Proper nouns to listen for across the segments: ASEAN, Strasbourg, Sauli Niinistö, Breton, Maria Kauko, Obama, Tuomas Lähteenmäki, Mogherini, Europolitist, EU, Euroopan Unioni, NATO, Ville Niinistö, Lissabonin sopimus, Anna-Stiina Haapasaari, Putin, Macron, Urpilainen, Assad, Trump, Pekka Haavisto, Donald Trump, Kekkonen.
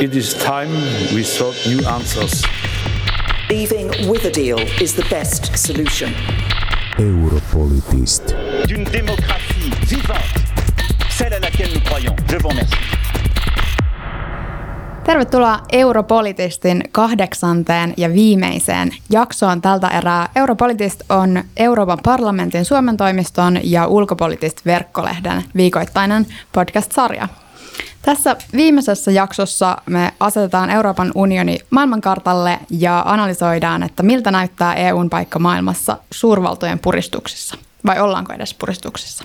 It is time we sought new answers. Leaving with a deal is the best solution. Europolitist. D'une démocratie vivante, celle à laquelle nous croyons. Je vous remercie. Tervetuloa Europolitistin 8. ja viimeiseen jaksoon tältä erää. Europolitist on Euroopan parlamentin Suomen toimiston ja Ulkopolitist-verkkolehden viikoittainen podcast-sarja. Tässä viimeisessä jaksossa me asetetaan Euroopan unioni maailmankartalle ja analysoidaan, että miltä näyttää EUn paikka maailmassa suurvaltojen puristuksissa. Vai ollaanko edes puristuksissa?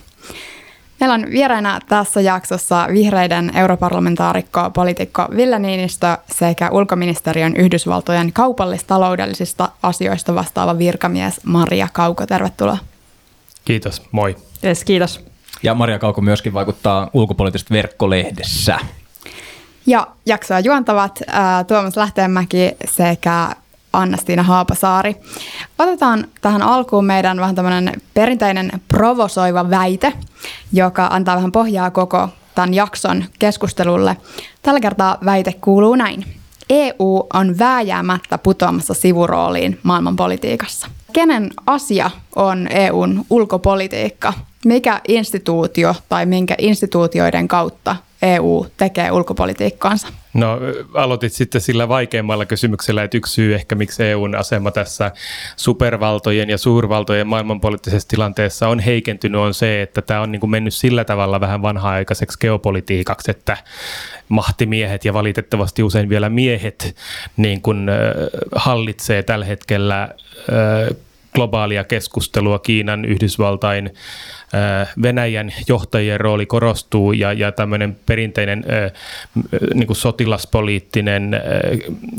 Meillä on vieraina tässä jaksossa vihreiden europarlamentaarikko, poliitikko Ville Niinistö sekä ulkoministeriön Yhdysvaltojen kaupallistaloudellisista asioista vastaava virkamies Maria Kauko. Tervetuloa. Kiitos, moi. Yes, kiitos. Ja Maria Kauko myöskin vaikuttaa ulkopoliittisesta verkkolehdessä. Ja jaksoa juontavat Tuomas Lähteenmäki sekä Anna-Stiina Haapasaari. Otetaan tähän alkuun meidän vähän tämmöinen perinteinen provosoiva väite, joka antaa vähän pohjaa koko tämän jakson keskustelulle. Tällä kertaa väite kuuluu näin. EU on vääjäämättä putoamassa sivurooliin maailmanpolitiikassa. Kenen asia on EUn ulkopolitiikka? Mikä instituutio tai minkä instituutioiden kautta EU tekee ulkopolitiikkaansa? No aloitit sitten sillä vaikeimmalla kysymyksellä, että yksi syy ehkä miksi EUn asema tässä supervaltojen ja suurvaltojen maailmanpoliittisessa tilanteessa on heikentynyt on se, että tämä on niin kuin mennyt sillä tavalla vähän vanha-aikaiseksi geopolitiikaksi, että mahtimiehet ja valitettavasti usein vielä miehet niin kuin hallitsee tällä hetkellä globaalia keskustelua. Kiinan, Yhdysvaltain, Venäjän johtajien rooli korostuu ja tämmöinen perinteinen niin kuin sotilaspoliittinen,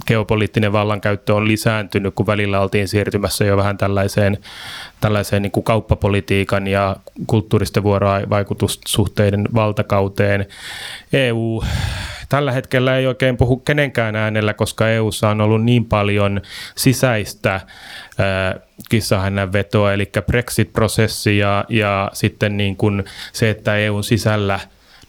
geopoliittinen vallankäyttö on lisääntynyt, kun välillä oltiin siirtymässä jo vähän tällaiseen niin kuin kauppapolitiikan ja kulttuuristen vuorovaikutussuhteiden valtakauteen. EU tällä hetkellä ei oikein puhu kenenkään äänellä, koska EU:ssa on ollut niin paljon sisäistä kissahännän vetoa, eli Brexit-prosessi ja sitten niin kuin se, että EUn sisällä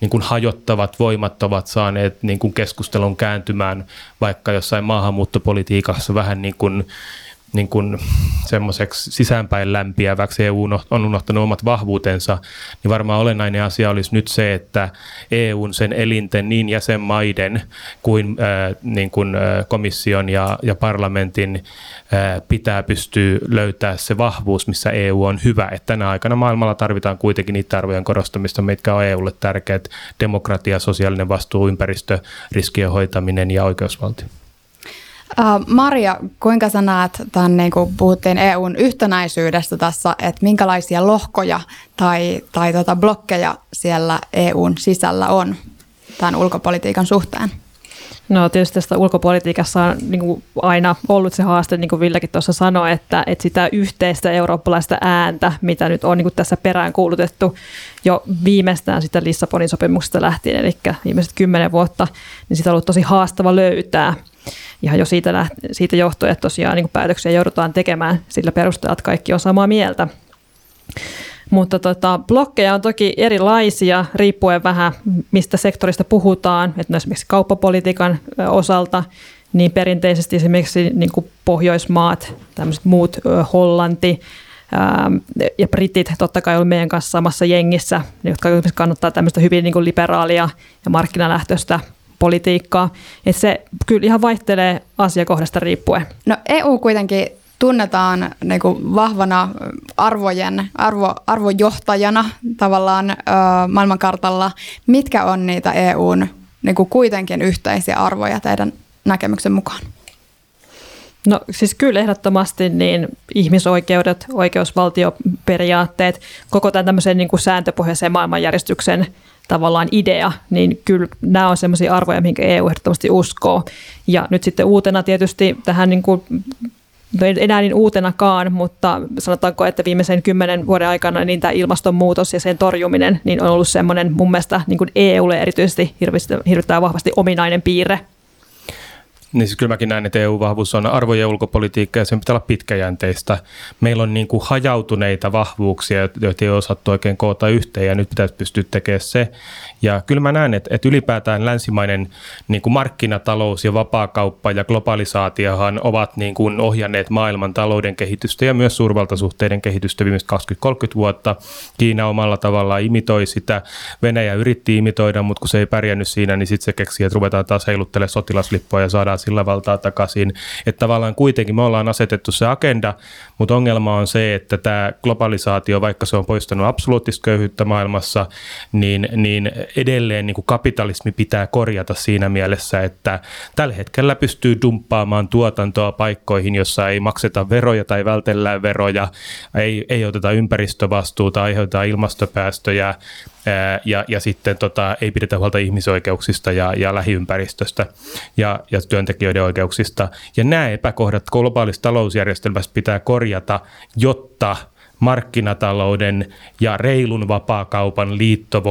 niin kuin hajottavat voimat ovat saaneet niin kuin keskustelun kääntymään vaikka jossain maahanmuuttopolitiikassa vähän niin kuin semmoiseksi sisäänpäin lämpiäväksi. EU on unohtanut omat vahvuutensa, niin varmaan olennainen asia olisi nyt se, että EUn sen elinten niin jäsenmaiden kuin, komission ja parlamentin pitää pystyä löytää se vahvuus, missä EU on hyvä. Et tänä aikana maailmalla tarvitaan kuitenkin niitä arvojen korostamista, mitkä on EUlle tärkeät: demokratia, sosiaalinen vastuu, ympäristö, riskien hoitaminen ja oikeusvaltio. Maria, kuinka sä näet tämän, niin kun puhuttiin EUn yhtenäisyydestä tässä, että minkälaisia lohkoja tai blokkeja siellä EUn sisällä on tämän ulkopolitiikan suhteen? No tietysti tästä ulkopolitiikassa on niin kuin aina ollut se haaste, niin kuin Villekin tuossa sanoi, että sitä yhteistä eurooppalaista ääntä, mitä nyt on niin kuin tässä peräänkuulutettu jo viimeistään sitä Lissabonin sopimuksesta lähtien, eli viimeiset 10 vuotta, niin sitä on ollut tosi haastava löytää. Ihan jo siitä johtuen, että tosiaan niin kuin päätöksiä joudutaan tekemään sillä perusteella, että kaikki on samaa mieltä. Mutta blokkeja on toki erilaisia, riippuen vähän mistä sektorista puhutaan. Että esimerkiksi kauppapolitiikan osalta, niin perinteisesti esimerkiksi niin kuin Pohjoismaat, tämmöiset muut, Hollanti ja britit totta kai on meidän kanssa samassa jengissä, jotka kannattaa tämmöistä hyvin niin kuin liberaalia ja markkinalähtöistä politiikkaa. Että se kyllä ihan vaihtelee asiakohdasta riippuen. No EU kuitenkin tunnetaan niin kuin vahvana arvojohtajana tavallaan maailmankartalla. Mitkä on niitä EUn niin kuin kuitenkin yhteisiä arvoja teidän näkemyksen mukaan? No siis kyllä ehdottomasti niin ihmisoikeudet, oikeusvaltioperiaatteet, koko tämän tämmöisen niin kuin sääntöpohjaisen maailmanjärjestyksen tavallaan idea, niin kyllä nämä on sellaisia arvoja, mihin EU ehdottomasti uskoo. Ja nyt sitten uutena tietysti tähän niin kuin no ei enää niin uutenakaan, mutta sanotaanko, että viimeisen 10 vuoden aikana niin tämä ilmastonmuutos ja sen torjuminen niin on ollut semmoinen mun mielestä niin kuin EUlle erityisesti hirvittävän vahvasti ominainen piirre. Niin siis kyllä mäkin näen, että EU-vahvuus on arvojen ulkopolitiikka ja sen pitää olla pitkäjänteistä. Meillä on niin kuin hajautuneita vahvuuksia, joita ei osattu oikein koota yhteen ja nyt pitäisi pystyä tekemään se. Ja kyllä mä näen, että ylipäätään länsimainen niin kuin markkinatalous ja vapaakauppa ja globalisaatiohan ovat niin kuin ohjanneet maailman talouden kehitystä ja myös suurvaltasuhteiden kehitystä viimeiset 20-30 vuotta. Kiina omalla tavallaan imitoi sitä. Venäjä yritti imitoida, mutta kun se ei pärjännyt siinä, niin sitten se keksii, että ruvetaan taas heiluttelemaan sotilaslippua ja saadaan sillä valtaa takaisin. Että tavallaan kuitenkin me ollaan asetettu se agenda, mutta ongelma on se, että tämä globalisaatio, vaikka se on poistanut absoluuttista köyhyyttä maailmassa, niin edelleen niin kuin kapitalismi pitää korjata siinä mielessä, että tällä hetkellä pystyy dumppaamaan tuotantoa paikkoihin, jossa ei makseta veroja tai vältellään veroja, ei oteta ympäristövastuuta, aiheutetaan ilmastopäästöjä ja sitten ei pidetä huolta ihmisoikeuksista ja lähiympäristöstä ja työntekijöiden oikeuksista. Ja nämä epäkohdat globaalista talousjärjestelmästä pitää korjata, jotta markkinatalouden ja reilun vapaakaupan liitto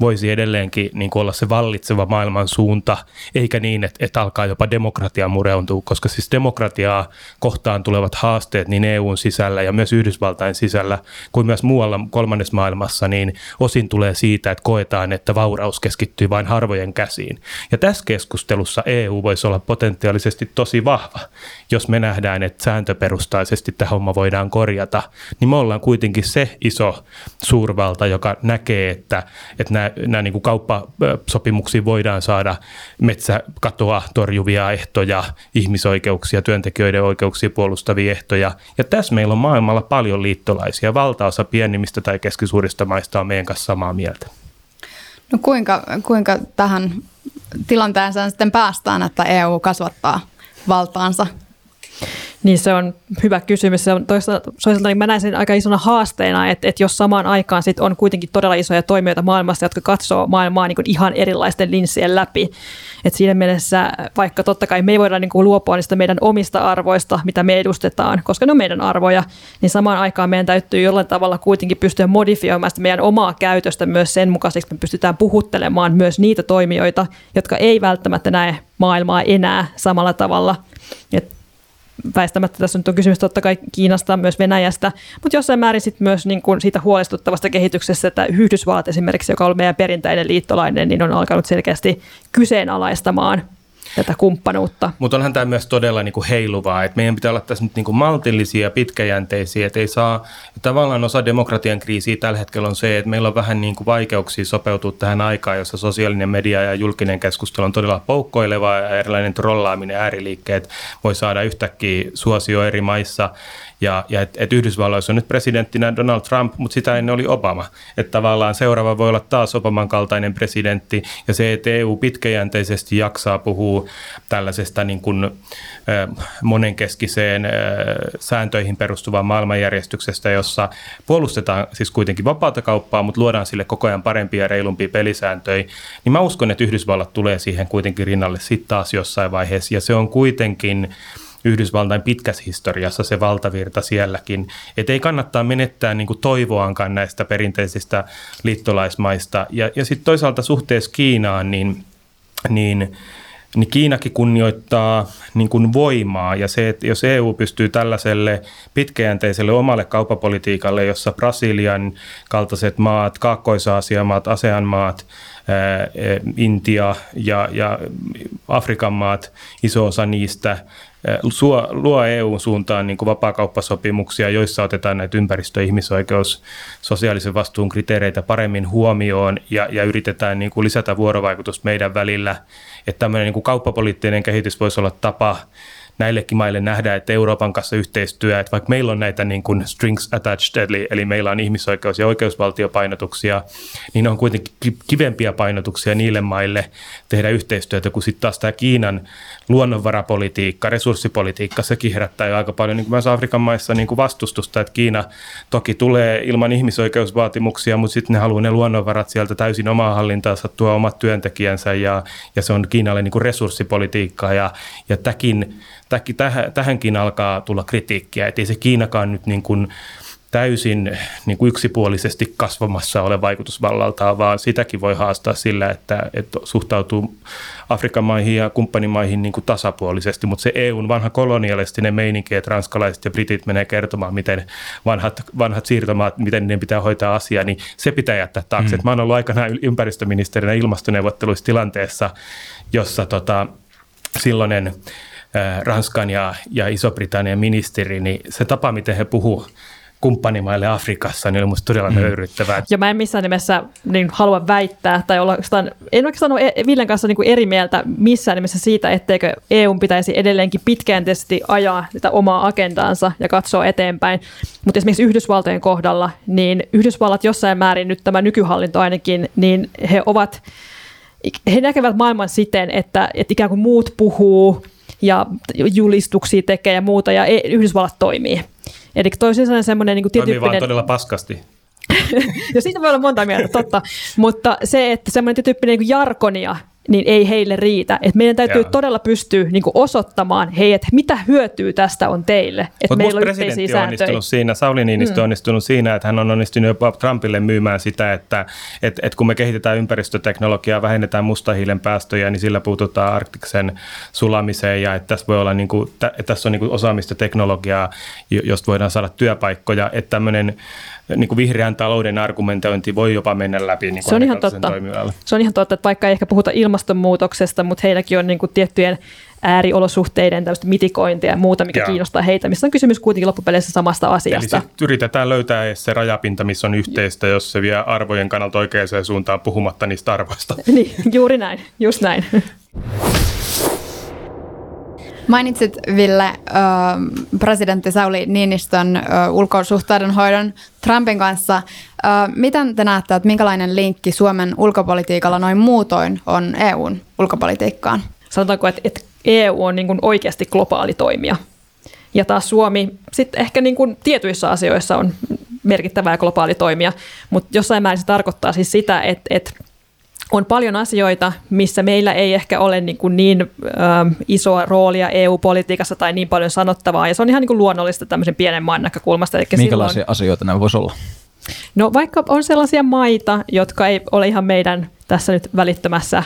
voisi edelleenkin niin kuin olla se vallitseva maailman suunta, eikä niin, että alkaa jopa demokratia mureuntua, koska siis demokratiaa kohtaan tulevat haasteet niin EUn sisällä ja myös Yhdysvaltain sisällä kuin myös muualla kolmannessa maailmassa, niin osin tulee siitä, että koetaan, että vauraus keskittyy vain harvojen käsiin. Ja tässä keskustelussa EU voisi olla potentiaalisesti tosi vahva, jos me nähdään, että sääntöperustaisesti tämä homma voidaan korjata, niin me ollaan kuitenkin se iso suurvalta, joka näkee, että nämä niin kuin kauppasopimuksiin voidaan saada metsäkatoa torjuvia ehtoja, ihmisoikeuksia, työntekijöiden oikeuksia puolustavia ehtoja. Ja tässä meillä on maailmalla paljon liittolaisia. Valtaosa pienimmistä tai keskisuurista maista on meidän kanssa samaa mieltä. No kuinka tähän tilanteeseen sitten päästään, että EU kasvattaa valtaansa? Niin se on hyvä kysymys. Toisaalta niin mä näen sen aika isona haasteena, että jos samaan aikaan sit on kuitenkin todella isoja toimijoita maailmassa, jotka katsoo maailmaa niin kuin ihan erilaisten linssien läpi. Et siinä mielessä, vaikka totta kai me ei voida niin kuin luopua niistä meidän omista arvoista, mitä me edustetaan, koska ne on meidän arvoja, niin samaan aikaan meidän täytyy jollain tavalla kuitenkin pystyä modifioimaan sitä meidän omaa käytöstä myös sen mukaisesti, että me pystytään puhuttelemaan myös niitä toimijoita, jotka ei välttämättä näe maailmaa enää samalla tavalla. Väistämättä tässä nyt on kysymys totta kai Kiinasta, myös Venäjästä, mutta jossain määrin sit myös niin kuin siitä huolestuttavasta kehityksestä, että Yhdysvallat esimerkiksi, joka on meidän perinteinen liittolainen, niin on alkanut selkeästi kyseenalaistamaan tätä kumppanuutta. Mutta onhan tämä myös todella niinku heiluvaa, että meidän pitää olla tässä nyt niinku maltillisia ja pitkäjänteisiä, että ei saa, tavallaan osa demokratian kriisiä tällä hetkellä on se, että meillä on vähän niinku vaikeuksia sopeutua tähän aikaan, jossa sosiaalinen media ja julkinen keskustelu on todella poukkoilevaa ja erilainen trollaaminen ja ääriliikkeet voi saada yhtäkkiä suosio eri maissa. Ja että Yhdysvalloissa on nyt presidenttinä Donald Trump, mutta sitä ennen oli Obama. Että tavallaan seuraava voi olla taas Obaman kaltainen presidentti. Ja se, että EU pitkäjänteisesti jaksaa puhua tällaisesta niin kuin monenkeskiseen sääntöihin perustuvaan maailmanjärjestyksestä, jossa puolustetaan siis kuitenkin vapaata kauppaa, mutta luodaan sille koko ajan parempia ja reilumpia pelisääntöjä. Niin mä uskon, että Yhdysvallat tulee siihen kuitenkin rinnalle sitten taas jossain vaiheessa. Ja se on kuitenkin Yhdysvaltain pitkässä historiassa se valtavirta sielläkin, että ei kannattaa menettää niin kuin toivoankaan näistä perinteisistä liittolaismaista. Ja sitten toisaalta suhteessa Kiinaan, niin Kiinakin kunnioittaa niin kuin voimaa ja se, että jos EU pystyy tällaiselle pitkäjänteiselle omalle kauppapolitiikalle, jossa Brasilian kaltaiset maat, Kaakkois-Aasian maat, ASEAN maat, Intia ja Afrikan maat, iso osa niistä luo EU:n suuntaan niin kuin vapaakauppasopimuksia, joissa otetaan näitä ympäristö-, ihmisoikeus-, sosiaalisen vastuun kriteereitä paremmin huomioon ja yritetään niin kuin lisätä vuorovaikutusta meidän välillä. Että tämmöinen niin kuin kauppapoliittinen kehitys voisi olla tapa näillekin maille nähdään, että Euroopan kanssa yhteistyö, että vaikka meillä on näitä niin kuin strings attached, eli meillä on ihmisoikeus- ja oikeusvaltiopainotuksia, niin on kuitenkin kivempiä painotuksia niille maille tehdä yhteistyötä, kun sitten taas tämä Kiinan luonnonvarapolitiikka, resurssipolitiikka, sekin herättää jo aika paljon niin kuin myös Afrikan maissa niin kuin vastustusta, että Kiina toki tulee ilman ihmisoikeusvaatimuksia, mutta sitten ne haluaa ne luonnonvarat sieltä täysin omaa hallintaansa, tuo omat työntekijänsä ja se on Kiinalle niin kuin resurssipolitiikkaa ja tähänkin alkaa tulla kritiikkiä, ettei se Kiinakaan nyt niin kuin täysin niin kuin yksipuolisesti kasvamassa ole vaikutusvallaltaan, vaan sitäkin voi haastaa sillä, että suhtautuu Afrikan maihin ja kumppanimaihin niin kuin tasapuolisesti, mutta se EUn vanha kolonialistinen meininki, että ranskalaiset ja britit menee kertomaan, miten vanhat siirtomaat, miten ne pitää hoitaa asiaa, niin se pitää jättää taakse. Mm. Mä oon ollut aikanaan ympäristöministerinä ilmastoneuvotteluissa tilanteessa, jossa silloinen Ranskan ja Iso-Britannian ministeri, niin se tapa, miten he puhuu kumppanimaille Afrikassa, niin oli musta todella nöyryyttävää. Ja mä en missään nimessä niin halua väittää, tai en oikeastaan ole Villen kanssa niin kuin eri mieltä missään nimessä siitä, etteikö EUn pitäisi edelleenkin pitkäjänteisesti ajaa sitä omaa agendaansa ja katsoa eteenpäin. Mutta esimerkiksi Yhdysvaltojen kohdalla, niin Yhdysvallat jossain määrin nyt tämä nykyhallinto ainakin, niin he näkevät maailman siten, että ikään kuin muut puhuu ja julistuksia tekee ja muuta, ja Yhdysvallat toimii. Eli toisin sanoen semmoinen niin kuin tietyppinen... Toimii vaan todella paskasti. Ja siitä voi olla monta mieltä, totta. Mutta se, että semmoinen tietyppinen niin kuin jarkonia, niin ei heille riitä. Et meidän täytyy todella pystyä niin kuin osoittamaan, että mitä hyötyä tästä on teille. Mutta musta presidentti on onnistunut siinä, Sauli Niinistö on onnistunut siinä, että hän on onnistunut jopa Trumpille myymään sitä, että kun me kehitetään ympäristöteknologiaa, vähennetään mustahiilen päästöjä, niin sillä puututaan Arktiksen sulamiseen, ja että tässä voi olla niin kuin, että tässä on niin kuin osaamista teknologiaa, josta voidaan saada työpaikkoja, että tämmöinen niin vihreän talouden argumentointi voi jopa mennä läpi niin amerikkalaisen toimialalle. Se on ihan totta, että vaikka ei ehkä puhuta ilmastonmuutoksesta, mutta heilläkin on niin kuin tiettyjen ääriolosuhteiden tämmöistä mitikointia ja muuta, mikä kiinnostaa heitä, missä on kysymys kuitenkin loppupeleissä samasta asiasta. Eli yritetään löytää edes se rajapinta, missä on yhteistä, jos se vie arvojen kannalta oikeaan suuntaan puhumatta niistä arvoista. Niin, juuri näin, just näin. Mainitsit, Ville, presidentti Sauli Niinistön ulkosuhteidenhoidon Trumpin kanssa. Miten te näette, että minkälainen linkki Suomen ulkopolitiikalla noin muutoin on EUn ulkopolitiikkaan? Sanotaanko, että EU on niin kuin oikeasti globaali toimija. Ja taas Suomi sitten ehkä niin kuin tietyissä asioissa on merkittävää globaali toimija, mutta jossain määrin se tarkoittaa siis sitä, että on paljon asioita, missä meillä ei ehkä ole niin isoa roolia EU-politiikassa tai niin paljon sanottavaa, ja se on ihan niin kuin luonnollista tämmöisen pienen maan näkökulmasta. Minkälaisia asioita nämä voisi olla? No vaikka on sellaisia maita, jotka ei ole ihan meidän tässä nyt välittömässä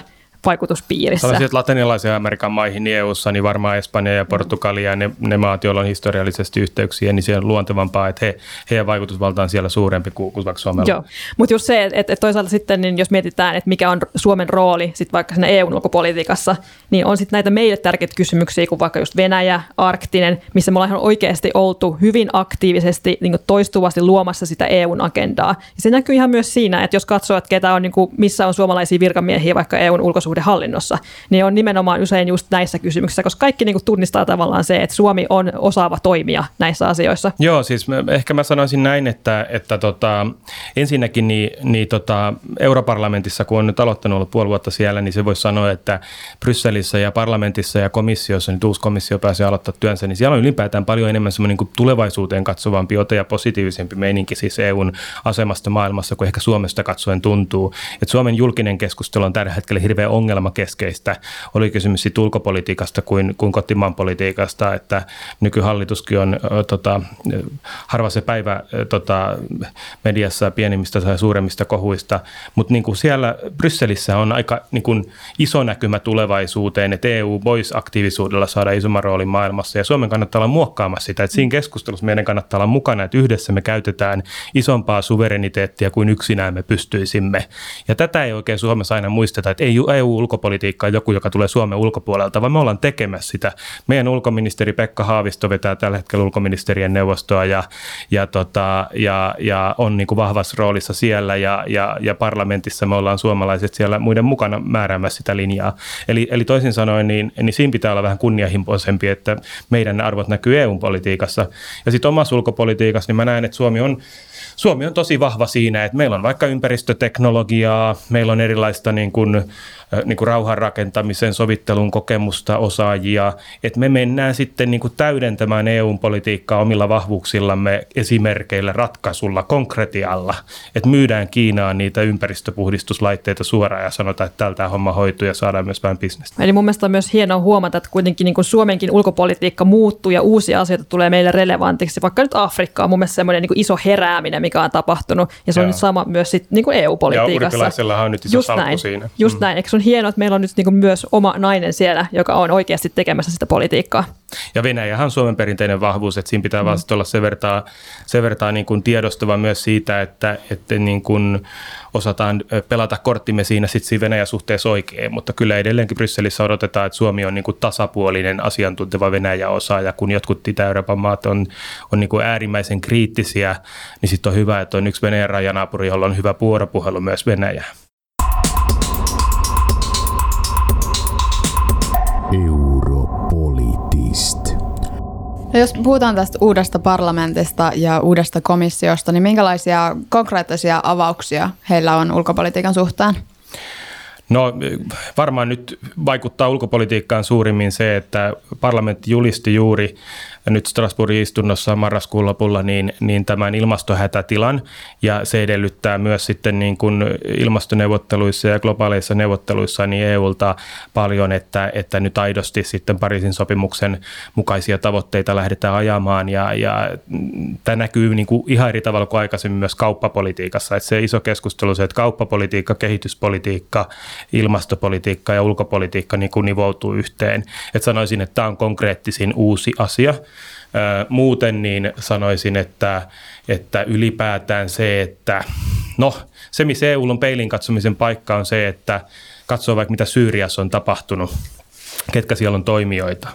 vaikutuspiirissä. Tällaiset latinalaisia Amerikan maihin, niin EU:ssa, niin varmaan Espanja ja Portugalia ja ne maat, joilla on historiallisesti yhteyksiä, niin siellä on luontevampaa, että heidän vaikutusvalta on siellä suurempi kuin vaikka Suomella. Joo, mutta just se, että toisaalta sitten, niin jos mietitään, että mikä on Suomen rooli sit vaikka siinä EUn ulkopolitiikassa, niin on sitten näitä meille tärkeitä kysymyksiä, kuin vaikka just Venäjä, Arktinen, missä me ollaan ihan oikeasti oltu hyvin aktiivisesti niin kuin toistuvasti luomassa sitä EUn agendaa. Ja se näkyy ihan myös siinä, että jos katsoo, että ketä on, niin kuin, missä on suomalaisia virkamiehiä vaikka EUn ulkosuhdehallinnossa, niin on nimenomaan usein just näissä kysymyksissä, koska kaikki niin kuin tunnistaa tavallaan se, että Suomi on osaava toimija näissä asioissa. Joo, siis ehkä mä sanoisin näin, että ensinnäkin europarlamentissa, kun on nyt aloittanut olla puoli vuotta siellä, niin se voisi sanoa, että Brysselissä ja parlamentissa ja komissiossa, nyt uusi komissio pääsee aloittaa työnsä, niin siellä on ylipäätään paljon enemmän semmoinen niin kuin tulevaisuuteen katsovampi ote ja positiivisempi meininki siis EUn asemasta maailmassa, kuin ehkä Suomesta katsoen tuntuu. Että Suomen julkinen keskustelu on tällä hetkellä hirveän ongelmakeskeistä. Oli kysymys siitä ulkopolitiikasta kuin kotimaan politiikasta, että nykyhallituskin on harva se päivä mediassa pienimmistä tai suuremmista kohuista, mutta niin siellä Brysselissä on aika niin iso näkymä tulevaisuuteen, että EU voisi aktiivisuudella saada isomman roolin maailmassa ja Suomen kannattaa olla muokkaamassa sitä, että siinä keskustelussa meidän kannattaa olla mukana, että yhdessä me käytetään isompaa suvereniteettia kuin yksinään me pystyisimme. Ja tätä ei oikein Suomessa aina muisteta, että ei EU-ulkopolitiikka joku, joka tulee Suomen ulkopuolelta, vaan me ollaan tekemässä sitä. Meidän ulkoministeri Pekka Haavisto vetää tällä hetkellä ulkoministerien neuvostoa ja on niin kuin vahvassa roolissa siellä ja parlamentissa me ollaan suomalaiset siellä muiden mukana määräämässä sitä linjaa. Eli toisin sanoen, niin siinä pitää olla vähän kunnianhimoisempi, että meidän arvot näkyy EU-politiikassa. Ja sitten omassa ulkopolitiikassa, niin mä näen, että Suomi on tosi vahva siinä, että meillä on vaikka ympäristöteknologiaa, meillä on erilaista niin kuin niin kuin rauhan rakentamiseen, sovittelun kokemusta, osaajia. Et me mennään sitten niin kuin täydentämään EU-politiikkaa omilla vahvuuksillamme, esimerkkeillä, ratkaisulla, konkretialla. Et myydään Kiinaan niitä ympäristöpuhdistuslaitteita suoraan ja sanotaan, että tältä homma hoituu ja saadaan myös vähän bisnestä. Eli mun mielestä on myös hienoa huomata, että kuitenkin niin kuin Suomenkin ulkopolitiikka muuttuu ja uusia asioita tulee meille relevantiksi. Vaikka nyt Afrikka on mun mielestä semmoinen niin kuin iso herääminen, mikä on tapahtunut ja se on nyt sama myös sit, niin kuin EU-politiikassa. Ja urpilaisellahan on nyt iso salkku siinä. Just näin. Eikö se on hienoa, että meillä on nyt niin kuin myös oma nainen siellä, joka on oikeasti tekemässä sitä politiikkaa. Ja Venäjähän on Suomen perinteinen vahvuus, että siinä pitää vasta olla sen vertaa niin kuin tiedostava myös siitä, että niin kuin osataan pelata korttimme siinä sit siinä Venäjän suhteessa oikein, mutta kyllä edelleenkin Brysselissä odotetaan, että Suomi on niin kuin tasapuolinen asiantunteva Venäjä-osaaja, kun jotkut Itä-Euroopan maat on niin kuin äärimmäisen kriittisiä, niin sitten on hyvä, että on yksi Venäjän rajanaapuri, jolla on hyvä vuoropuhelu myös Venäjä. Europolitist. No jos puhutaan tästä uudesta parlamentista ja uudesta komissiosta, niin minkälaisia konkreettisia avauksia heillä on ulkopolitiikan suhteen? No varmaan nyt vaikuttaa ulkopolitiikkaan suurimmin se, että parlamentti julisti juuri nyt Strasbourgin istunnossa marraskuun lopulla niin tämän ilmastohätätilan, ja se edellyttää myös sitten niin kuin ilmastoneuvotteluissa ja globaaleissa neuvotteluissa niin EUlta paljon, että nyt aidosti sitten Pariisin sopimuksen mukaisia tavoitteita lähdetään ajamaan, ja tämä näkyy niin kuin ihan eri tavalla kuin aikaisemmin myös kauppapolitiikassa, että se iso keskustelu se, että kauppapolitiikka, kehityspolitiikka, ilmastopolitiikka ja ulkopolitiikka niin kuin nivoutuu yhteen. Et sanoisin, että tämä on konkreettisin uusi asia. Muuten niin sanoisin, että ylipäätään se, että se missä EU:lla on peilin katsomisen paikka on se, että katsoo vaikka mitä Syyriassa on tapahtunut, ketkä siellä on toimijoita.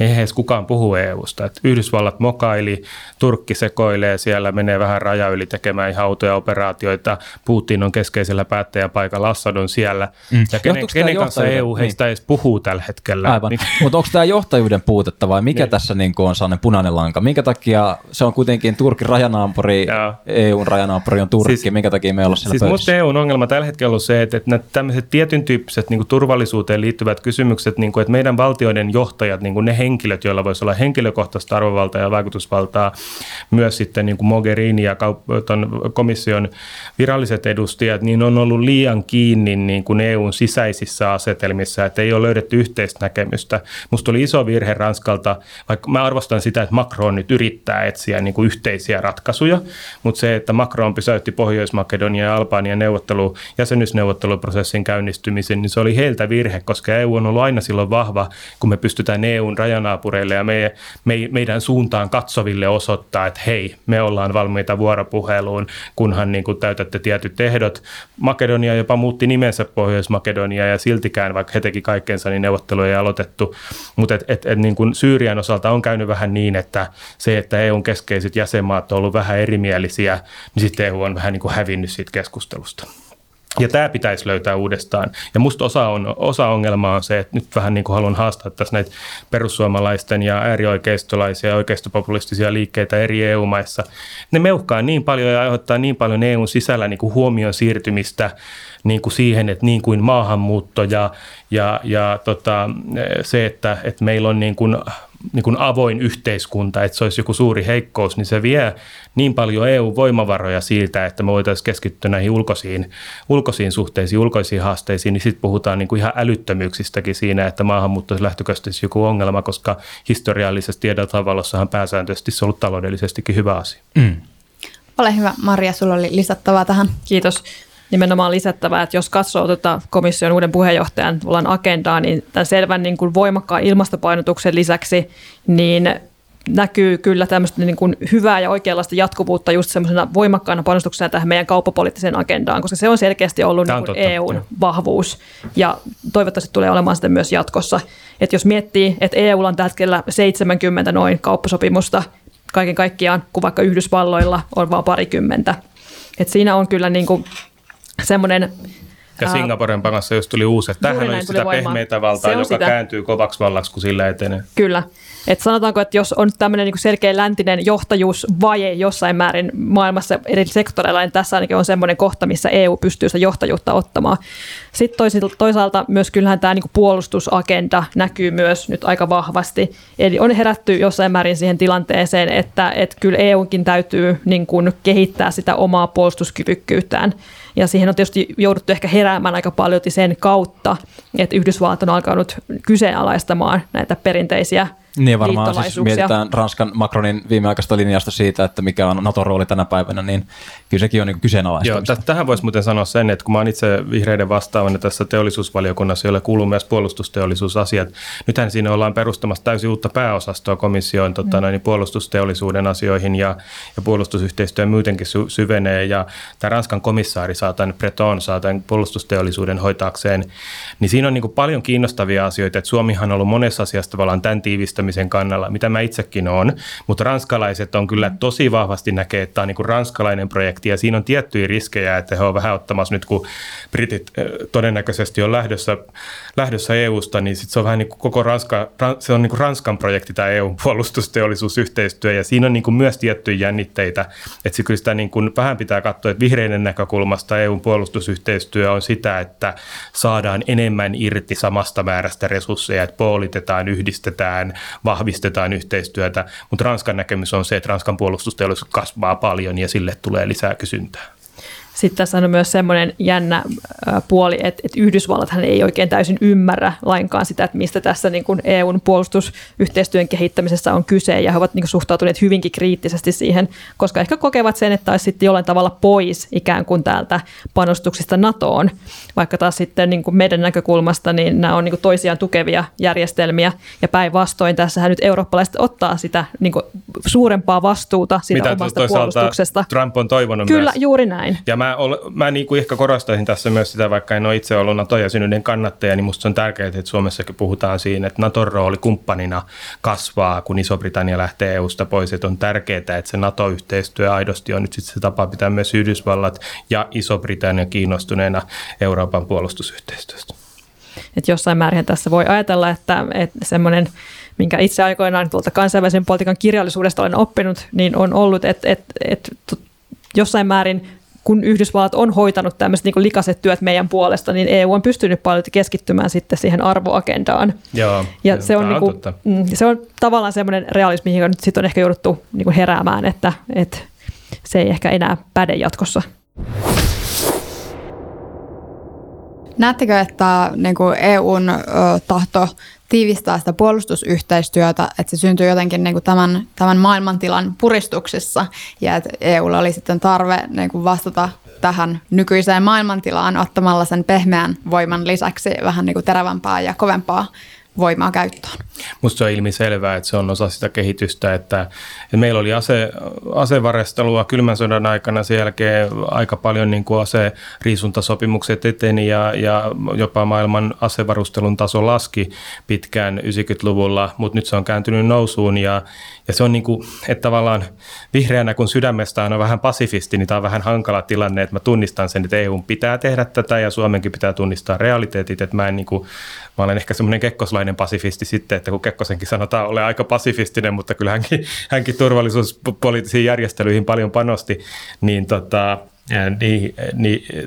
Eihän edes kukaan puhu EUsta. Et Yhdysvallat mokaili, Turkki sekoilee, siellä menee vähän raja yli tekemään ihan outoja operaatioita. Putin on keskeisellä päättäjäpaikalla, Assad on siellä. Ja kenen kanssa EU heistä edes puhuu tällä hetkellä. Aivan, niin. Mutta onko tämä johtajuuden puutetta vai mikä tässä niinku on sellainen punainen lanka? Minkä takia se on kuitenkin Turkin rajanaapuri, EUn rajanaapuri on Turkki, siis, minkä takia me ei olla siellä pöydissä? Siis EUn ongelma tällä hetkellä on se, että tämmöiset tietyn tyyppiset niinku turvallisuuteen liittyvät kysymykset, niinku, että meidän valtioiden johtajat, niinku, ne henkilöt, joilla voisi olla henkilökohtaista arvovaltaa ja vaikutusvaltaa, myös sitten niin kuin Mogherini ja komission viralliset edustajat, niin on ollut liian kiinni niin kuin EUn sisäisissä asetelmissa, että ei ole löydetty yhteisnäkemystä. Musta oli iso virhe Ranskalta, vaikka mä arvostan sitä, että Macron nyt yrittää etsiä niin kuin yhteisiä ratkaisuja, mutta se, että Macron pysäytti Pohjois-Makedonia ja Albanian jäsenyysneuvotteluprosessin käynnistymisen, niin se oli heiltä virhe, koska EU on ollut aina silloin vahva, kun me pystytään EUn rajanaapureille ja meidän suuntaan katsoville osoittaa, että hei, me ollaan valmiita vuoropuheluun, kunhan niin kuin täytätte tietyt ehdot. Makedonia jopa muutti nimensä Pohjois-Makedonia ja siltikään, vaikka he teki kaikkensa, niin neuvotteluja ei aloitettu. Mutta niin kuin Syyrian osalta on käynyt vähän niin, että se, että EUn keskeiset jäsenmaat on ollut vähän erimielisiä, niin sitten EU on vähän niin kuin hävinnyt siitä keskustelusta. Ja tämä pitäisi löytää uudestaan. Ja musta osa ongelmaa on se, että nyt vähän niin kuin haluan haastaa tässä näitä perussuomalaisten ja äärioikeistolaisia ja oikeistopopulistisia liikkeitä eri EU-maissa. Ne meuhkaa niin paljon ja aiheuttaa niin paljon EUn sisällä niin kuin huomion siirtymistä niin kuin siihen, että niin kuin maahanmuutto ja se, että meillä on niin kuin avoin yhteiskunta, että se olisi joku suuri heikkous, niin se vie niin paljon EU-voimavaroja siitä, että me voitaisiin keskittyä näihin ulkoisiin suhteisiin, ulkoisiin haasteisiin, niin sitten puhutaan niin kuin ihan älyttömyyksistäkin siinä, että maahanmuutto on lähtökohtaisesti joku ongelma, koska historiallisesti edeltävalossahan pääsääntöisesti se on ollut taloudellisestikin hyvä asia. Ole hyvä, Maria, sulla oli lisättävää tähän. Kiitos. Nimenomaan lisättävää, että jos katsoo komission uuden puheenjohtajan agendaa, niin tämän selvän niin kuin voimakkaan ilmastopainotuksen lisäksi niin näkyy kyllä tämmöistä niin kuin hyvää ja oikeanlaista jatkuvuutta just semmoisena voimakkaana panostuksena tähän meidän kauppapoliittiseen agendaan, koska se on selkeästi ollut niin kuin EUn vahvuus ja toivottavasti tulee olemaan sitä myös jatkossa. Että jos miettii, että EUlla on tällä hetkellä 70 noin kauppasopimusta kaiken kaikkiaan, kun vaikka Yhdysvalloilla on vaan parikymmentä. Että siinä on kyllä niin kuin semmoinen Ja Singaporen kanssa, jos tuli uusi, että tämähän on sitä pehmeitä valtaa, joka sitä kääntyy kovaksi vallaksi, kun sillä etenee. Kyllä. Et sanotaanko, että jos on tämmöinen selkeä läntinen johtajuusvaje jossain määrin maailmassa eri sektoreilla, niin tässä ainakin on semmoinen kohta, missä EU pystyy sitä johtajuutta ottamaan. Sitten toisaalta myös kyllähän tämä puolustusagenda näkyy myös nyt aika vahvasti. Eli on herätty jossain määrin siihen tilanteeseen, että kyllä EUkin täytyy kehittää sitä omaa puolustuskyvykkyyttään. Ja siihen on tietysti jouduttu ehkä heräämään aika paljon sen kautta, että Yhdysvallat on alkanut kyseenalaistamaan näitä perinteisiä niin varmaan siis mietitään Ranskan Macronin viimeaikaista linjasta siitä, että mikä on Naton rooli tänä päivänä, niin kyllä sekin on kyseenalaistamista. Joo, tähän voisi muuten sanoa sen, että kun mä oon itse vihreiden vastaavana tässä teollisuusvaliokunnassa, jolle kuuluu myös puolustusteollisuusasiat, nythän siinä ollaan perustamassa täysin uutta pääosastoa komission puolustusteollisuuden asioihin ja puolustusyhteistyö muutenkin syvenee ja tämä Ranskan komissaari Breton saa tämän puolustusteollisuuden hoitaakseen, niin siinä on paljon kiinnostavia asioita, että Suomihan on ollut monessa asiassa tavallaan tämän tiivistä kannalla, mitä mä itsekin olen, mutta ranskalaiset on kyllä tosi vahvasti näkee, että tämä on ranskalainen projekti ja siinä on tiettyjä riskejä, että he on vähän ottamassa nyt, kun britit todennäköisesti on lähdössä EUsta, niin sitten se on vähän koko se on Ranskan projekti tämä EUn puolustusteollisuusyhteistyö ja siinä on myös tiettyjä jännitteitä, että kyllä sitä vähän pitää katsoa, että vihreiden näkökulmasta EUn puolustusyhteistyö on sitä, että saadaan enemmän irti samasta määrästä resursseja, että poolitetaan, yhdistetään, vahvistetaan yhteistyötä, mutta Ranskan näkemys on se, että Ranskan puolustusteollisuus kasvaa paljon ja sille tulee lisää kysyntää. Sitten tässä on myös semmoinen jännä puoli, että Yhdysvallathan ei oikein täysin ymmärrä lainkaan sitä, että mistä tässä EUn puolustusyhteistyön kehittämisessä on kyse, ja he ovat suhtautuneet hyvinkin kriittisesti siihen, koska ehkä kokevat sen, että olisi sitten jollain tavalla pois ikään kuin täältä panostuksista NATOon, vaikka taas sitten meidän näkökulmasta niin nämä on toisiaan tukevia järjestelmiä, ja päinvastoin tässähän nyt eurooppalaiset ottaa sitä suurempaa vastuuta siitä mitä omasta puolustuksesta. Trump on toivonut kyllä, myös. Kyllä, juuri näin. Ja mä ehkä korostaisin tässä myös sitä, vaikka en ole itse ollut NATO-jäsenyyden kannattaja, niin musta se on tärkeää, että Suomessakin puhutaan siinä, että Naton rooli kumppanina kasvaa, kun Iso-Britannia lähtee EUsta pois. Että on tärkeää, että se NATO-yhteistyö aidosti on nyt sitten se tapa pitää myös Yhdysvallat ja Iso-Britannia kiinnostuneena Euroopan puolustusyhteistyöstä. Että jossain määrin tässä voi ajatella, että semmoinen, minkä itse aikoinaan tuolta kansainvälisen politiikan kirjallisuudesta olen oppinut, niin on ollut, että jossain määrin kun Yhdysvallat on hoitanut tämmöiset likaiset työt meidän puolesta, niin EU on pystynyt paljon keskittymään sitten siihen arvoagendaan. Joo, ja se on, se on tavallaan semmoinen realismi, mihin nyt sitten on ehkä jouduttu heräämään, että se ei ehkä enää päde jatkossa. Näettekö, että EUn tahto tiivistää sitä puolustusyhteistyötä, että se syntyy jotenkin tämän maailmantilan puristuksessa ja että EUlla oli sitten tarve vastata tähän nykyiseen maailmantilaan ottamalla sen pehmeän voiman lisäksi vähän terävämpää ja kovempaa voimaa käyttöön. Musta se on ilmiselvää, että se on osa sitä kehitystä, että meillä oli asevarastelua kylmän sodan aikana, sen jälkeen aika paljon aseriisuntasopimukset eteni ja jopa maailman asevarustelun taso laski pitkään 90-luvulla, mutta nyt se on kääntynyt nousuun ja se on että tavallaan vihreänä kun sydämestään on vähän pasifisti, niin tämä on vähän hankala tilanne, että mä tunnistan sen, että EUn pitää tehdä tätä ja Suomenkin pitää tunnistaa realiteetit, että mä olen ehkä semmoinen kekkoslainen pasifisti sitten, että kun Kekkosenkin sanotaan ole aika pasifistinen, mutta kyllä hänkin turvallisuuspoliittisiin järjestelyihin paljon panosti, niin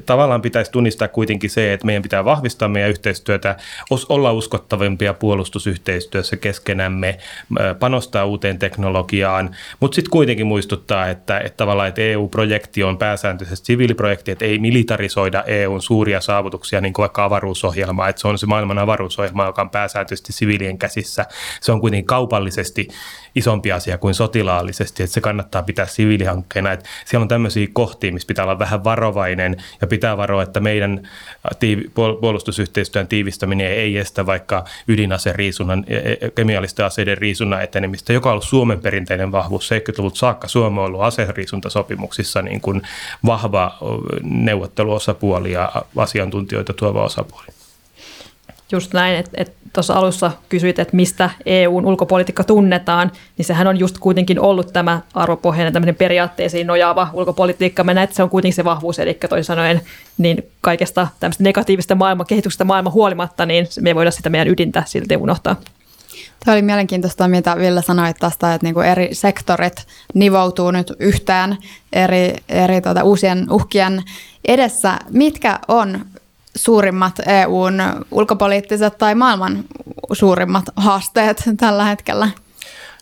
tavallaan pitäisi tunnistaa kuitenkin se, että meidän pitää vahvistaa meidän yhteistyötä, olla uskottavampia puolustusyhteistyössä keskenämme, panostaa uuteen teknologiaan, mutta sitten kuitenkin muistuttaa, että tavallaan että EU-projekti on pääsääntöisesti siviiliprojekti, että ei militarisoida EUn suuria saavutuksia, niin kuin vaikka avaruusohjelmaa, että se on se maailman avaruusohjelma, joka on pääsääntöisesti siviilien käsissä. Se on kuitenkin kaupallisesti isompi asia kuin sotilaallisesti, että se kannattaa pitää siviilihankkeena, että siellä on tämmöisiä kohtia, missä pitää olla vähän varovainen ja pitää varoa, että meidän puolustusyhteistyön tiivistäminen ei estä vaikka ydinaseriisunnan, kemiallisten aseiden riisunnan etenemistä, joka on ollut Suomen perinteinen vahvuus. 70-luvulta saakka Suomi on ollut aseriisuntasopimuksissa niin kuin vahva neuvotteluosapuoli ja asiantuntijoita tuova osapuoli. Just näin, että tuossa alussa kysyit, että mistä EUn ulkopolitiikka tunnetaan, niin sehän on just kuitenkin ollut tämä arvopohjainen tämmöinen periaatteisiin nojaava ulkopolitiikka. Mä näen, että se on kuitenkin se vahvuus, eli toisin sanoen niin kaikesta tämmöistä negatiivista kehityksestä maailman huolimatta, niin me voidaan sitä meidän ydintä silti unohtaa. Tämä oli mielenkiintoista, mitä Ville sanoi tästä, että niinku eri sektorit nivoutuu nyt yhteen eri uusien uhkien edessä. Mitkä on suurimmat EUn ulkopoliittiset tai maailman suurimmat haasteet tällä hetkellä?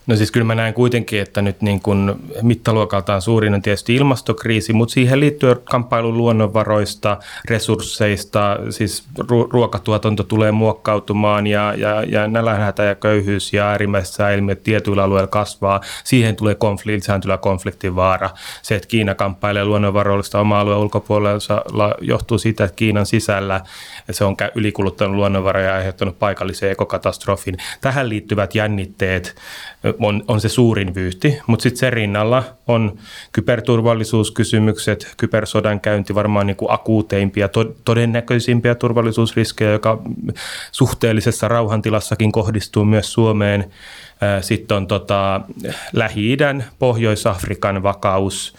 No siis kyllä mä näen kuitenkin, että nyt niin kuin mittaluokaltaan suurin on tietysti ilmastokriisi, mutta siihen liittyy kamppailu luonnonvaroista, resursseista, siis ruokatuotanto tulee muokkautumaan ja nälänhätä ja köyhyys ja äärimmäiset sääilmiöt tietyillä alueilla kasvaa. Siihen tulee lisääntyvä konfliktin vaara. Se, että Kiina kamppailee luonnonvaroista omaa alueen ulkopuolella johtuu siitä, että Kiinan sisällä se on ylikuluttanut luonnonvaroja ja aiheuttanut paikallisen ekokatastrofin. Tähän liittyvät jännitteet on se suurin vyyhti, mutta sitten sen rinnalla on kyberturvallisuuskysymykset, kybersodankäynti varmaan niin kuin akuuteimpia, todennäköisimpiä turvallisuusriskejä, joka suhteellisessa rauhantilassakin kohdistuu myös Suomeen. Sitten on Lähi-idän, Pohjois-Afrikan vakaus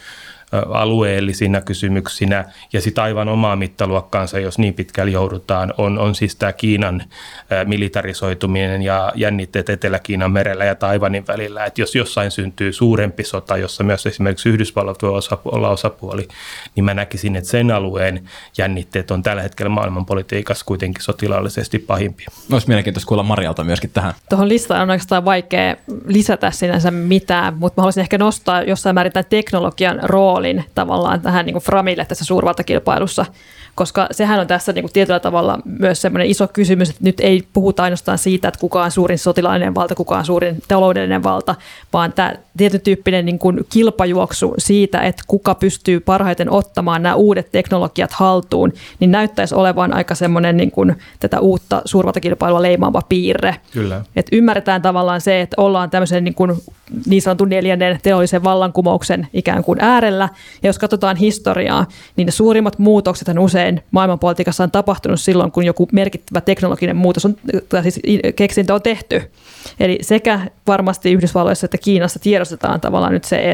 alueellisina kysymyksinä ja sitten aivan omaa mittaluokkaansa, jos niin pitkälle joudutaan, on siis tämä Kiinan militarisoituminen ja jännitteet Etelä-Kiinan merellä ja Taiwanin välillä. Et jos jossain syntyy suurempi sota, jossa myös esimerkiksi Yhdysvallat voi olla osapuoli, niin mä näkisin, että sen alueen jännitteet on tällä hetkellä maailmanpolitiikassa kuitenkin sotilaallisesti pahimpia. Olisi mielenkiintoista kuulla Marialta myöskin tähän. Tuohon listaan on oikeastaan vaikea lisätä sinänsä mitään, mutta mä haluaisin ehkä nostaa jossain määrin tämän teknologian roolin tavallaan tähän niin kuin framille tässä suurvaltakilpailussa, koska sehän on tässä niin kuin tietyllä tavalla myös semmoinen iso kysymys, että nyt ei puhuta ainoastaan siitä, että kuka on suurin sotilaallinen valta, kuka on suurin taloudellinen valta, vaan tämä tietyn tyyppinen niin kuin kilpajuoksu siitä, että kuka pystyy parhaiten ottamaan nämä uudet teknologiat haltuun, niin näyttäisi olevan aika semmoinen niin kuin tätä uutta suurvaltakilpailua leimaava piirre. Kyllä. Että ymmärretään tavallaan se, että ollaan tämmöisen niin sanotun 4. teollisen vallankumouksen ikään kuin äärellä, ja jos katsotaan historiaa, niin ne suurimmat muutokset usein maailmanpolitiikassa on tapahtunut silloin, kun joku merkittävä teknologinen muutos on, tai siis keksintö on tehty. Eli sekä varmasti Yhdysvalloissa että Kiinassa tiedostetaan tavallaan nyt se,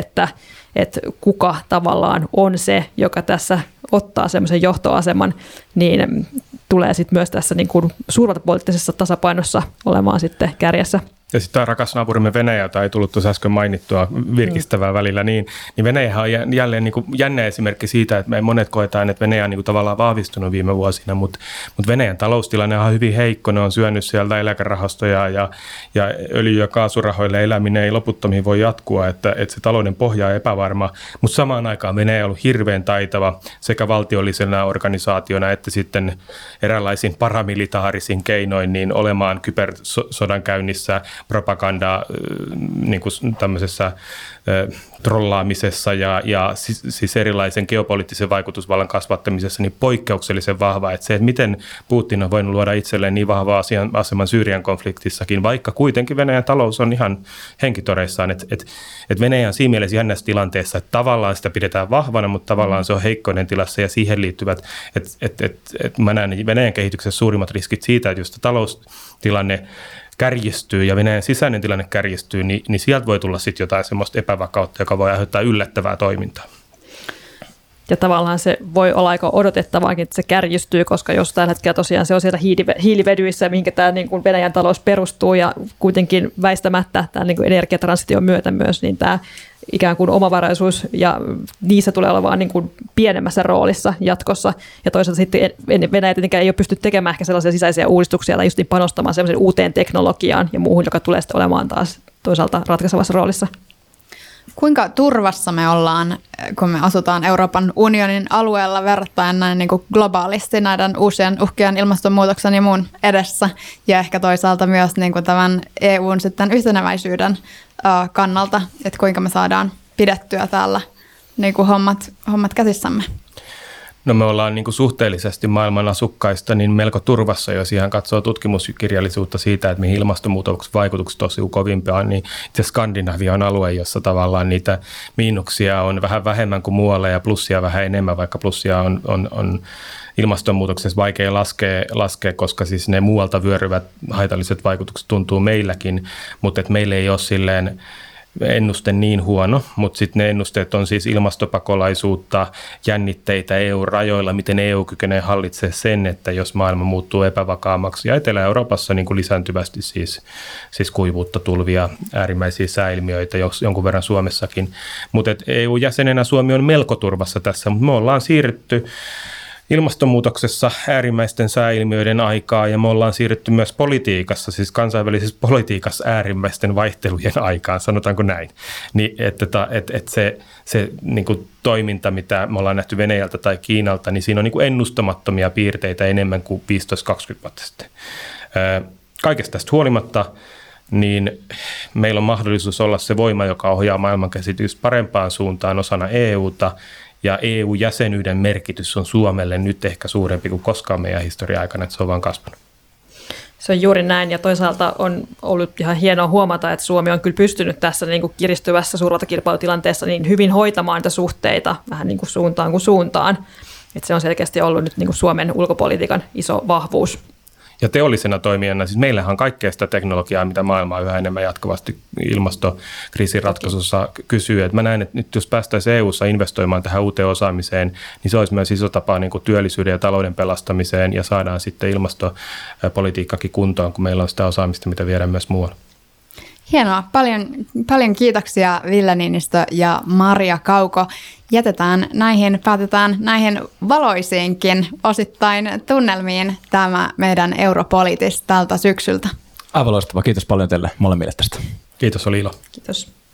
että kuka tavallaan on se, joka tässä ottaa semmoisen johtoaseman, niin tulee sitten myös tässä niin kuin suurvaltapoliittisessa tasapainossa olemaan sitten kärjessä. Ja sitten tämä rakas naapurimme Venäjä, jota ei tullut tuossa äsken mainittua virkistävää välillä, niin Venäjähän on jälleen niin kuin jännä esimerkki siitä, että me monet koetaan, että Venäjä on niin kuin tavallaan vahvistunut viime vuosina, mutta Venäjän taloustilanne on hyvin heikko, ne on syönyt sieltä eläkerahastoja ja öljy- ja kaasurahoille eläminen ei loputtomiin voi jatkua, että se talouden pohja on epävarma, mutta samaan aikaan Venäjä on ollut hirveän taitava sekä valtiollisena organisaationa että sitten eräänlaisin paramilitaarisin keinoin niin olemaan kybersodan käynnissä, propaganda niin kuin tämmöisessä trollaamisessa ja siis erilaisen geopoliittisen vaikutusvallan kasvattamisessa niin poikkeuksellisen vahva. Että se, että miten Putin on voinut luoda itselleen niin vahvaa aseman Syyrian konfliktissakin, vaikka kuitenkin Venäjän talous on ihan henkitoreissaan. Että Venäjä on siinä mielessä jännässä tilanteessa, että tavallaan sitä pidetään vahvana, mutta tavallaan se on heikkoinen tilassa ja siihen liittyvät, että mä näen Venäjän kehityksessä suurimmat riskit siitä, että jos taloustilanne kärjistyy ja Venäjän sisäinen tilanne kärjistyy, niin sieltä voi tulla sitten jotain semmoista epävakautta, joka voi aiheuttaa yllättävää toimintaa. Ja tavallaan se voi olla aika odotettavaakin, että se kärjistyy, koska jos tällä hetkellä tosiaan se on sieltä hiilivedyissä, mihinkä tämä niin kuin Venäjän talous perustuu ja kuitenkin väistämättä tämän niin kuin energiatransition myötä myös, niin tämä ikään kuin omavaraisuus ja niissä tulee olemaan niin kuin pienemmässä roolissa jatkossa. Ja toisaalta sitten Venäjä tietenkään ei ole pystynyt tekemään ehkä sellaisia sisäisiä uudistuksia tai just niin panostamaan sellaiseen uuteen teknologiaan ja muuhun, joka tulee sitten olemaan taas toisaalta ratkaisevassa roolissa. Kuinka turvassa me ollaan, kun me asutaan Euroopan unionin alueella verrattain näin niin kuin globaalisti näiden uusien uhkien, ilmastonmuutoksen ja muun edessä ja ehkä toisaalta myös niin kuin tämän EUn sitten yhtenäväisyyden kannalta, että kuinka me saadaan pidettyä täällä niin kuin hommat käsissämme? No me ollaan niin kuin suhteellisesti maailman asukkaista niin melko turvassa, jos ihan katsoo tutkimuskirjallisuutta siitä, että mihin ilmastonmuutoksen vaikutukset tosi kovimpia on, niin itse Skandinavia on alue, jossa tavallaan niitä miinuksia on vähän vähemmän kuin muualla ja plussia vähän enemmän, vaikka plussia on ilmastonmuutoksessa vaikea laskea, koska siis ne muualta vyöryvät haitalliset vaikutukset tuntuu meilläkin, mutta et meillä ei ole silleen ennuste niin huono, mutta sitten ne ennusteet on siis ilmastopakolaisuutta, jännitteitä EU-rajoilla, miten EU kykenee hallitsemaan sen, että jos maailma muuttuu epävakaammaksi. Ja Etelä-Euroopassa niin kuin lisääntyvästi siis kuivuutta, tulvia, äärimmäisiä sääilmiöitä, jonkun verran Suomessakin. Mutta EU-jäsenenä Suomi on melko turvassa tässä, mutta me ollaan siirrytty ilmastonmuutoksessa äärimmäisten sääilmiöiden aikaa, ja me ollaan siirrytty myös politiikassa, siis kansainvälisessä politiikassa äärimmäisten vaihtelujen aikaan, sanotaanko näin. Niin, että se niin kuin toiminta, mitä me ollaan nähty Venäjältä tai Kiinalta, niin siinä on niin kuin ennustamattomia piirteitä enemmän kuin 15-20 vuotta sitten. Kaikesta tästä huolimatta, niin meillä on mahdollisuus olla se voima, joka ohjaa maailmankäsitys parempaan suuntaan osana EUta, ja EU-jäsenyyden merkitys on Suomelle nyt ehkä suurempi kuin koskaan meidän historian aikana, että se on vaan kasvanut. Se on juuri näin, ja toisaalta on ollut ihan hienoa huomata, että Suomi on kyllä pystynyt tässä niin kuin kiristyvässä suurvaltakilpailutilanteessa niin hyvin hoitamaan niitä suhteita vähän niin kuin suuntaan kuin suuntaan. Että se on selkeästi ollut nyt niin kuin Suomen ulkopolitiikan iso vahvuus. Ja teollisena toimijana, siis meillähän on kaikkea sitä teknologiaa, mitä maailmaa yhä enemmän jatkuvasti ilmastokriisin ratkaisussa kysyy. Et mä näen, että nyt jos päästäisiin EU:ssa investoimaan tähän uuteen osaamiseen, niin se olisi myös iso tapa niin kuin työllisyyden ja talouden pelastamiseen, ja saadaan sitten ilmastopolitiikkakin kuntoon, kun meillä on sitä osaamista, mitä viedään myös muualle. Hienoa. Paljon kiitoksia Ville Niinistö ja Maria Kauko. Päätetään näihin valoisiinkin osittain tunnelmiin tämä meidän Europolitist tältä syksyltä. Aivan loistava. Kiitos paljon teille molemmille tästä. Kiitos, oli ilo. Kiitos.